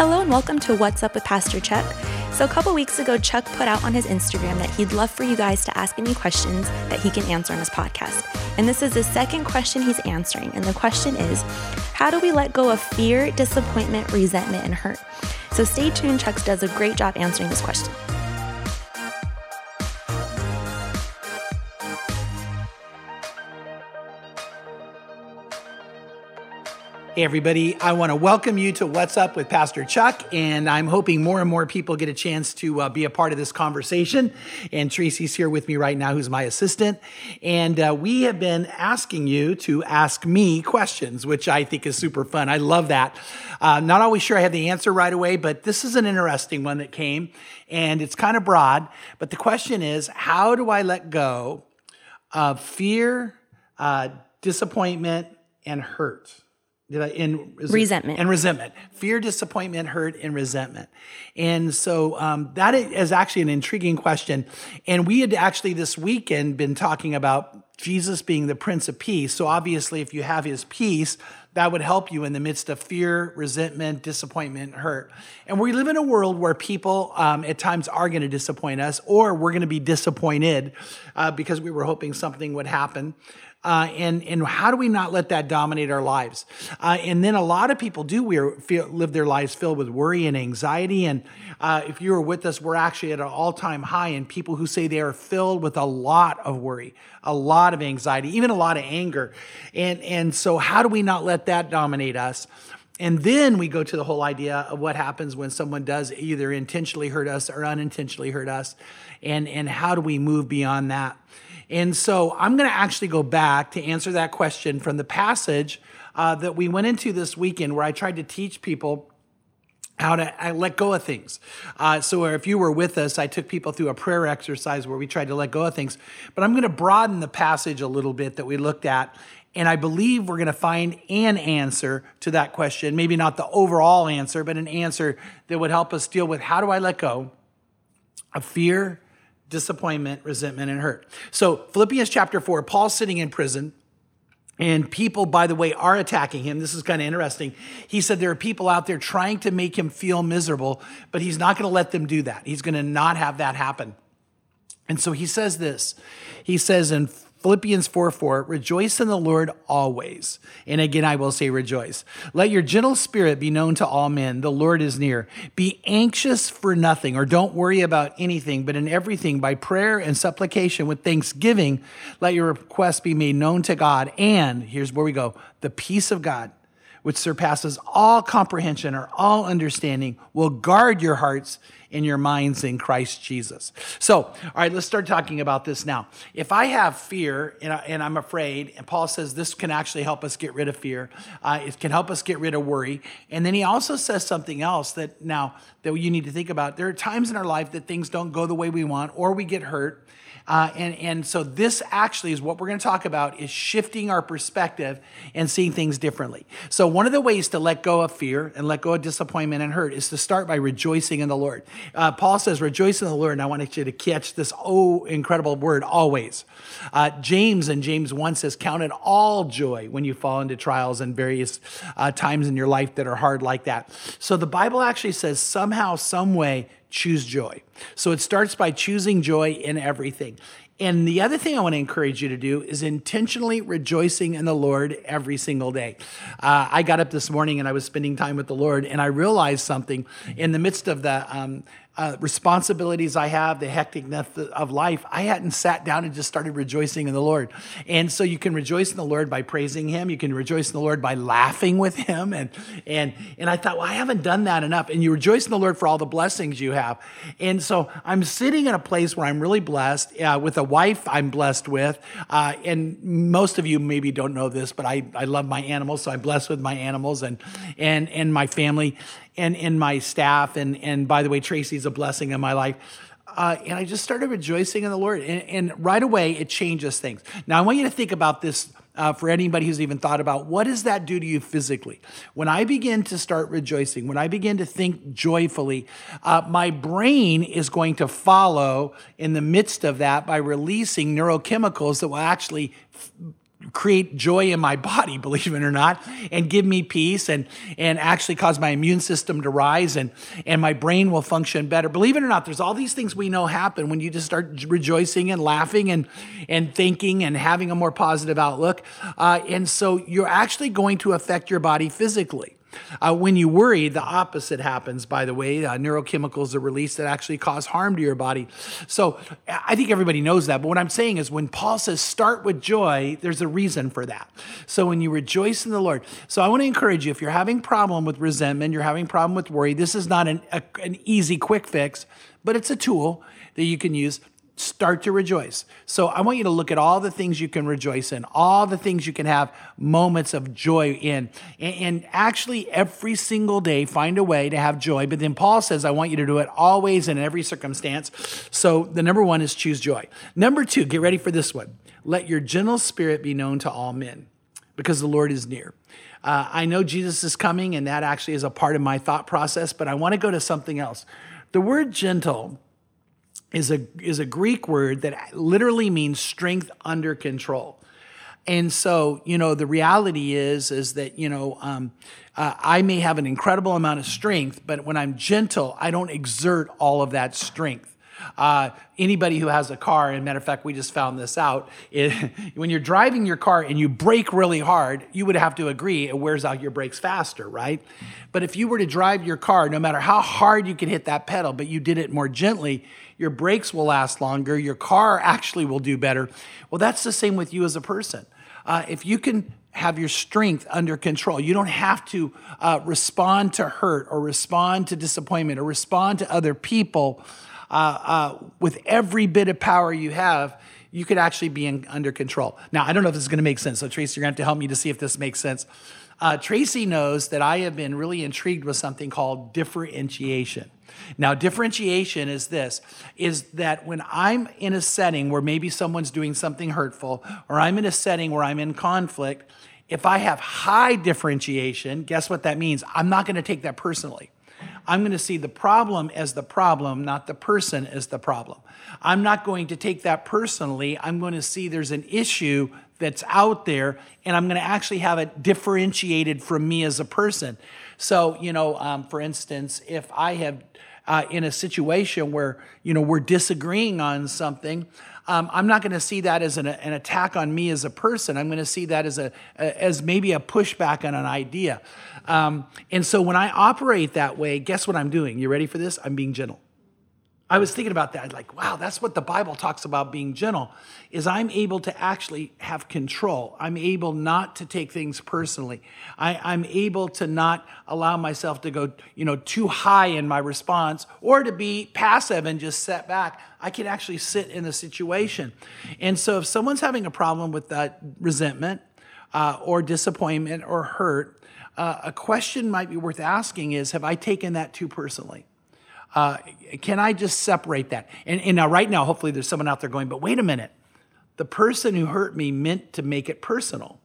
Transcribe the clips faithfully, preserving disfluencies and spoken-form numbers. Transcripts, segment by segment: Hello and welcome to What's Up with Pastor Chuck. So a couple weeks ago, Chuck put out on his Instagram that he'd love for you guys to ask any questions that he can answer on his podcast. And this is the second question he's answering. And the question is, how do we let go of fear, disappointment, resentment, and hurt? So stay tuned. Chuck does a great job answering this question. Hey everybody, I want to welcome you to What's Up with Pastor Chuck, and I'm hoping more and more people get a chance to uh, be a part of this conversation. And Tracy's here with me right now, who's my assistant, and uh, we have been asking you to ask me questions, which I think is super fun. I love that. Uh, not always sure I have the answer right away, but this is an interesting one that came, and it's kind of broad, but the question is, how do I let go of fear, uh, disappointment, and hurt? Did I, and, resentment. And resentment. Fear, disappointment, hurt, and resentment. And so um, that is actually an intriguing question. And we had actually this weekend been talking about Jesus being the Prince of Peace. So obviously, if you have his peace, that would help you in the midst of fear, resentment, disappointment, hurt. And we live in a world where people um, at times are going to disappoint us, or we're going to be disappointed uh, because we were hoping something would happen. Uh, and and how do we not let that dominate our lives? Uh, and then a lot of people do we're, feel, live their lives filled with worry and anxiety. And uh, if you were with us, we're actually at an all-time high in people who say they are filled with a lot of worry, a lot of anxiety, even a lot of anger. And and so how do we not let that dominate us? And then we go to the whole idea of what happens when someone does either intentionally hurt us or unintentionally hurt us, and and how do we move beyond that? And so I'm going to actually go back to answer that question from the passage uh, that we went into this weekend, where I tried to teach people how to I let go of things. Uh, so if you were with us, I took people through a prayer exercise where we tried to let go of things. But I'm going to broaden the passage a little bit that we looked at. And I believe we're going to find an answer to that question. Maybe not the overall answer, but an answer that would help us deal with how do I let go of fear, disappointment, resentment, and hurt. So Philippians chapter four, Paul's sitting in prison, and people, by the way, are attacking him. This is kind of interesting. He said there are people out there trying to make him feel miserable, but he's not going to let them do that. He's going to not have that happen. And so he says this. He says in Philippians four four, rejoice in the Lord always. And again, I will say rejoice. Let your gentle spirit be known to all men. The Lord is near. Be anxious for nothing, or don't worry about anything, but in everything by prayer and supplication with thanksgiving, let your requests be made known to God. And here's where we go. The peace of God, which surpasses all comprehension or all understanding, will guard your hearts and your minds in Christ Jesus. So, all right, let's start talking about this now. If I have fear and, I, and I'm afraid, and Paul says this can actually help us get rid of fear. Uh, it can help us get rid of worry. And then he also says something else that now that you need to think about. There are times in our life that things don't go the way we want, or we get hurt. Uh, and, and so this actually is what we're going to talk about, is shifting our perspective and seeing things differently. So one of the ways to let go of fear and let go of disappointment and hurt is to start by rejoicing in the Lord. Uh, Paul says, rejoice in the Lord. And I want you to catch this oh incredible word, always. Uh, James in James one says, count it all joy when you fall into trials and various uh, times in your life that are hard like that. So the Bible actually says somehow, some way, choose joy. So it starts by choosing joy in everything. And the other thing I want to encourage you to do is intentionally rejoicing in the Lord every single day. Uh, I got up this morning and I was spending time with the Lord, and I realized something in the midst of the um, uh, responsibilities I have, the hecticness of life. I hadn't sat down and just started rejoicing in the Lord. And so you can rejoice in the Lord by praising him. You can rejoice in the Lord by laughing with him. And and and I thought, well, I haven't done that enough. And you rejoice in the Lord for all the blessings you have. And so I'm sitting in a place where I'm really blessed uh, with a wife I'm blessed with, uh, and most of you maybe don't know this, but I, I love my animals, so I'm blessed with my animals and and and my family and, and my staff, and, and by the way, Tracy's a blessing in my life. Uh, and I just started rejoicing in the Lord, and, and right away, it changes things. Now, I want you to think about this uh, for anybody who's even thought about, what does that do to you physically? When I begin to start rejoicing, when I begin to think joyfully, uh, my brain is going to follow in the midst of that by releasing neurochemicals that will actually F- create joy in my body, believe it or not, and give me peace and, and actually cause my immune system to rise and, and my brain will function better. Believe it or not, there's all these things we know happen when you just start rejoicing and laughing and, and thinking and having a more positive outlook. Uh, and so you're actually going to affect your body physically. Uh, when you worry, the opposite happens, by the way. Uh, neurochemicals are released that actually cause harm to your body. So I think everybody knows that. But what I'm saying is when Paul says start with joy, there's a reason for that. So when you rejoice in the Lord. So I want to encourage you, if you're having problem with resentment, you're having problem with worry, this is not an, a, an easy quick fix, but it's a tool that you can use. Start to rejoice. So I want you to look at all the things you can rejoice in, all the things you can have moments of joy in, and actually every single day find a way to have joy. But then Paul says, I want you to do it always in every circumstance. So the number one is choose joy. Number two, get ready for this one. Let your gentle spirit be known to all men, because the Lord is near. Uh, I know Jesus is coming, and that actually is a part of my thought process, but I want to go to something else. The word gentle is a is a Greek word that literally means strength under control. And so, you know, the reality is, is that, you know, um, uh, I may have an incredible amount of strength, but when I'm gentle, I don't exert all of that strength. Uh, anybody who has a car, and matter of fact, we just found this out, it, when you're driving your car and you brake really hard, you would have to agree it wears out your brakes faster, right? But if you were to drive your car, no matter how hard you could hit that pedal, but you did it more gently, your brakes will last longer, your car actually will do better. Well, that's the same with you as a person. Uh, if you can have your strength under control. You don't have to uh, respond to hurt or respond to disappointment or respond to other people. Uh, uh, with every bit of power you have, you could actually be in, under control. Now, I don't know if this is going to make sense. So, Tracy, you're going to have to help me to see if this makes sense. Uh, Tracy knows that I have been really intrigued with something called differentiation. Now, differentiation is this, is that when I'm in a setting where maybe someone's doing something hurtful, or I'm in a setting where I'm in conflict, if I have high differentiation, guess what that means? I'm not going to take that personally. I'm going to see the problem as the problem, not the person as the problem. I'm not going to take that personally. I'm going to see there's an issue that's out there, and I'm going to actually have it differentiated from me as a person. So, you know, um, for instance, if I have uh, in a situation where, you know, we're disagreeing on something, Um, I'm not going to see that as an, an attack on me as a person. I'm going to see that as a as maybe a pushback on an idea. Um, and so when I operate that way, guess what I'm doing? You ready for this? I'm being gentle. I was thinking about that. Like, wow, that's what the Bible talks about being gentle, is I'm able to actually have control. I'm able not to take things personally. I, I'm able to not allow myself to go, you know, too high in my response or to be passive and just set back. I can actually sit in the situation. And so if someone's having a problem with that resentment uh, or disappointment or hurt, uh, a question might be worth asking is, have I taken that too personally? Uh, can I just separate that? And, and now, right now, hopefully there's someone out there going, but wait a minute, the person who hurt me meant to make it personal.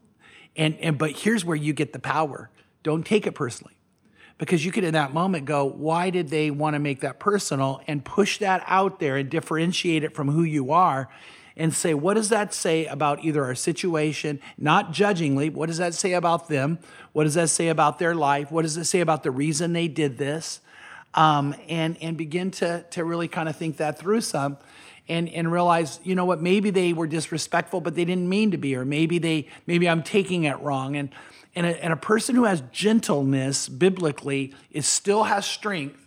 And, and but here's where you get the power. Don't take it personally. Because you could in that moment go, why did they want to make that personal? And push that out there and differentiate it from who you are and say, what does that say about either our situation, not judgingly, what does that say about them? What does that say about their life? What does it say about the reason they did this? Um, and and begin to to really kind of think that through some and, and realize, you know what, maybe they were disrespectful, but they didn't mean to be, or maybe they maybe I'm taking it wrong. And and a, and a person who has gentleness biblically is still has strength,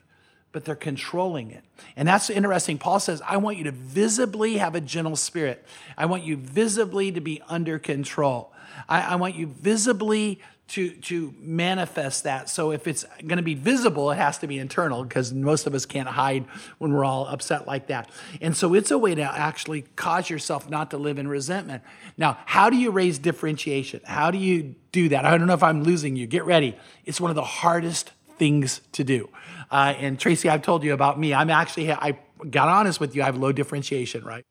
but they're controlling it. And that's interesting. Paul says, I want you to visibly have a gentle spirit. I want you visibly to be under control. I, I want you visibly to to manifest that. So if it's going to be visible, it has to be internal, because most of us can't hide when we're all upset like that. And so it's a way to actually cause yourself not to live in resentment. Now, how do you raise differentiation? How do you do that? I don't know if I'm losing you. Get ready. It's one of the hardest things to do. Uh, and Tracy, I've told you about me. I'm actually, I got honest with you, I have low differentiation, right?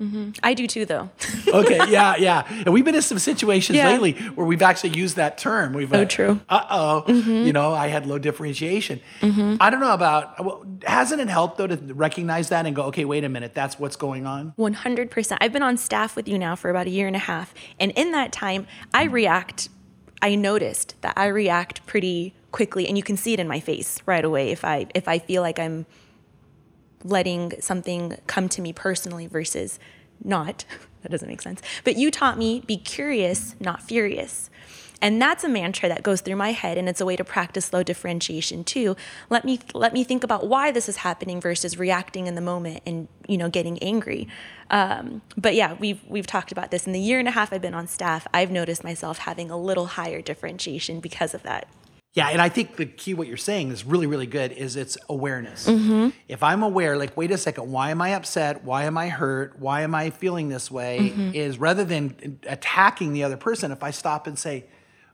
Mm-hmm. I do too, though. Okay, yeah, yeah. And we've been in some situations yeah. lately where we've actually used that term. We've, oh, uh, true. Uh-oh, mm-hmm. you know, I had low differentiation. Mm-hmm. I don't know about, hasn't it helped, though, to recognize that and go, okay, wait a minute, that's what's going on? one hundred percent. I've been on staff with you now for about a year and a half. And in that time, I react, I noticed that I react pretty quickly. And you can see it in my face right away if I if I feel like I'm letting something come to me personally versus not. That doesn't make sense. But you taught me, be curious, not furious. And that's a mantra that goes through my head, and it's a way to practice low differentiation too. Let me let me think about why this is happening versus reacting in the moment and, you know, getting angry. Um, but yeah, we've we've talked about this. In the year and a half I've been on staff, I've noticed myself having a little higher differentiation because of that. Yeah, and I think the key, what you're saying is really, really good, is it's awareness. Mm-hmm. If I'm aware, like, wait a second, why am I upset? Why am I hurt? Why am I feeling this way? Mm-hmm. Is rather than attacking the other person, if I stop and say,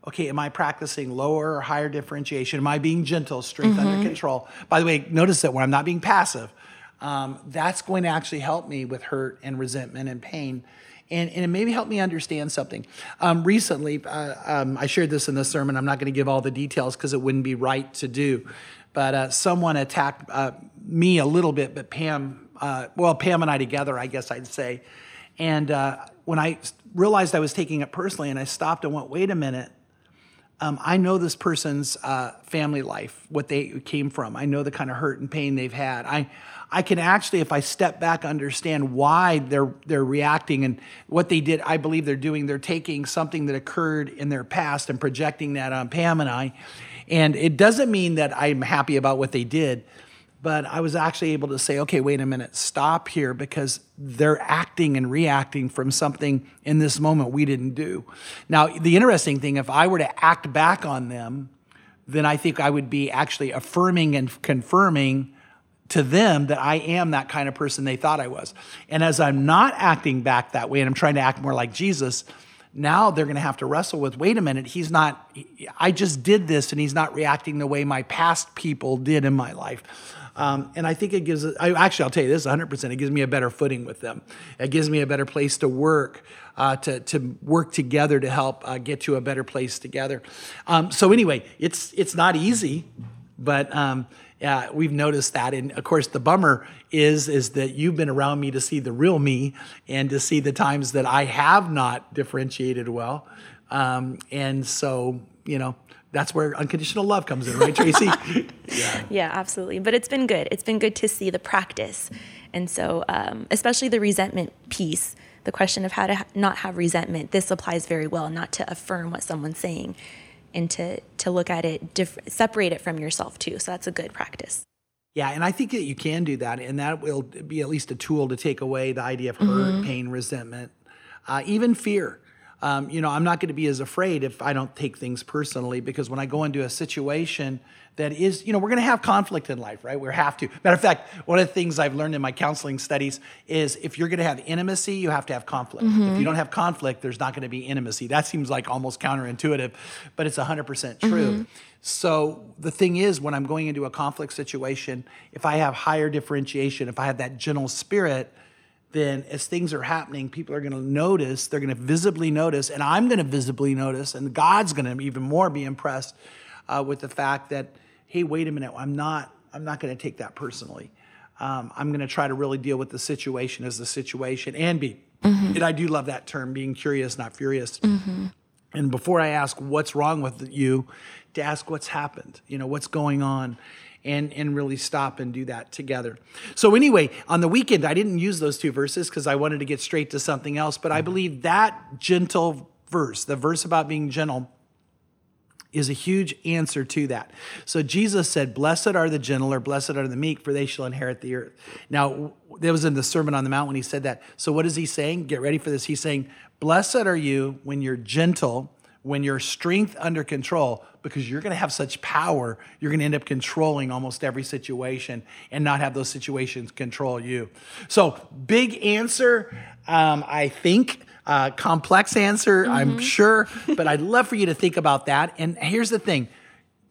okay, am I practicing lower or higher differentiation? Am I being gentle, strength mm-hmm. under control? By the way, notice that when I'm not being passive, um, that's going to actually help me with hurt and resentment and pain. And, and it maybe helped me understand something. Um, recently, uh, um, I shared this in the sermon. I'm not going to give all the details because it wouldn't be right to do. But uh, someone attacked uh, me a little bit, but Pam, uh, well, Pam and I together, I guess I'd say. And uh, when I realized I was taking it personally, and I stopped and went, wait a minute. Um, I know this person's uh, family life, what they came from. I know the kind of hurt and pain they've had. I, I can actually, if I step back, understand why they're they're reacting and what they did. I believe they're doing. They're taking something that occurred in their past and projecting that on Pam and I. And it doesn't mean that I'm happy about what they did, but I was actually able to say, okay, wait a minute, stop here, because they're acting and reacting from something in this moment we didn't do. Now, the interesting thing, if I were to act back on them, then I think I would be actually affirming and confirming to them that I am that kind of person they thought I was. And as I'm not acting back that way and I'm trying to act more like Jesus, now they're going to have to wrestle with, wait a minute, he's not, I just did this and he's not reacting the way my past people did in my life. Um, and I think it gives, I, actually, I'll tell you this one hundred percent, it gives me a better footing with them. It gives me a better place to work, uh, to, to work together to help uh, get to a better place together. Um, so anyway, it's it's not easy, but um, yeah, we've noticed that. And of course, the bummer is, is that you've been around me to see the real me and to see the times that I have not differentiated well. Um, and so, you know, that's where unconditional love comes in, right, Tracy? yeah. yeah, absolutely. But it's been good. It's been good to see the practice. And so, um, especially the resentment piece, the question of how to ha- not have resentment, this applies very well, not to affirm what someone's saying and to, to look at it, diff- separate it from yourself too. So that's a good practice. Yeah, and I think that you can do that, and that will be at least a tool to take away the idea of hurt, mm-hmm. pain, resentment, uh, even fear. Um, you know, I'm not going to be as afraid if I don't take things personally, because when I go into a situation that is, you know, we're going to have conflict in life, right? We have to. Matter of fact, one of the things I've learned in my counseling studies is if you're going to have intimacy, you have to have conflict. Mm-hmm. If you don't have conflict, there's not going to be intimacy. That seems like almost counterintuitive, but it's one hundred percent true. Mm-hmm. So the thing is, when I'm going into a conflict situation, if I have higher differentiation, if I have that gentle spirit, then as things are happening, people are going to notice, they're going to visibly notice, and I'm going to visibly notice, and God's going to even more be impressed uh, with the fact that, hey, wait a minute, I'm not I'm not going to take that personally. Um, I'm going to try to really deal with the situation as the situation, and be, mm-hmm. and I do love that term, being curious, not furious. Mm-hmm. And before I ask what's wrong with you, to ask what's happened, you know, what's going on. And and really stop and do that together. So anyway, on the weekend, I didn't use those two verses because I wanted to get straight to something else. But I believe that gentle verse, the verse about being gentle, is a huge answer to that. So Jesus said, blessed are the gentle, or blessed are the meek, for they shall inherit the earth. Now, that was in the Sermon on the Mount when he said that. So what is he saying? Get ready for this. He's saying, blessed are you when you're gentle, when your strength under control, because you're going to have such power, you're going to end up controlling almost every situation and not have those situations control you. So big answer, um, I think, uh, complex answer, mm-hmm. I'm sure, but I'd love for you to think about that. And here's the thing,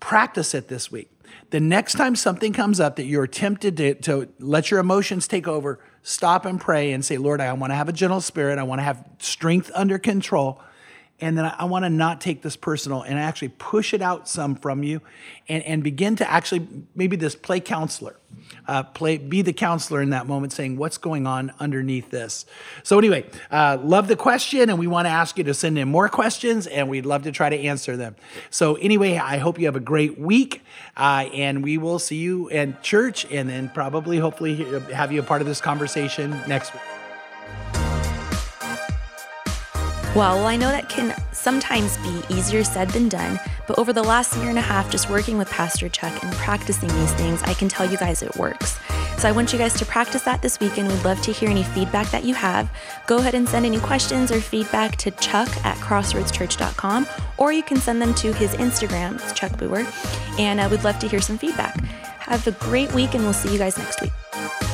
practice it this week. The next time something comes up that you're tempted to, to let your emotions take over, stop and pray and say, Lord, I want to have a gentle spirit. I want to have strength under control. And then I want to not take this personal and actually push it out some from you and, and begin to actually maybe this play counselor, uh, play be the counselor in that moment saying, what's going on underneath this? So anyway, uh, love the question, and we want to ask you to send in more questions, and we'd love to try to answer them. So anyway, I hope you have a great week, uh, and we will see you at church and then probably hopefully have you a part of this conversation next week. Well, I know that can sometimes be easier said than done, but over the last year and a half, just working with Pastor Chuck and practicing these things, I can tell you guys it works. So I want you guys to practice that this weekend. We'd love to hear any feedback that you have. Go ahead and send any questions or feedback to Chuck at crossroads church dot com, or you can send them to his Instagram, it's Chuck Blewer, and I would love to hear some feedback. Have a great week, and we'll see you guys next week.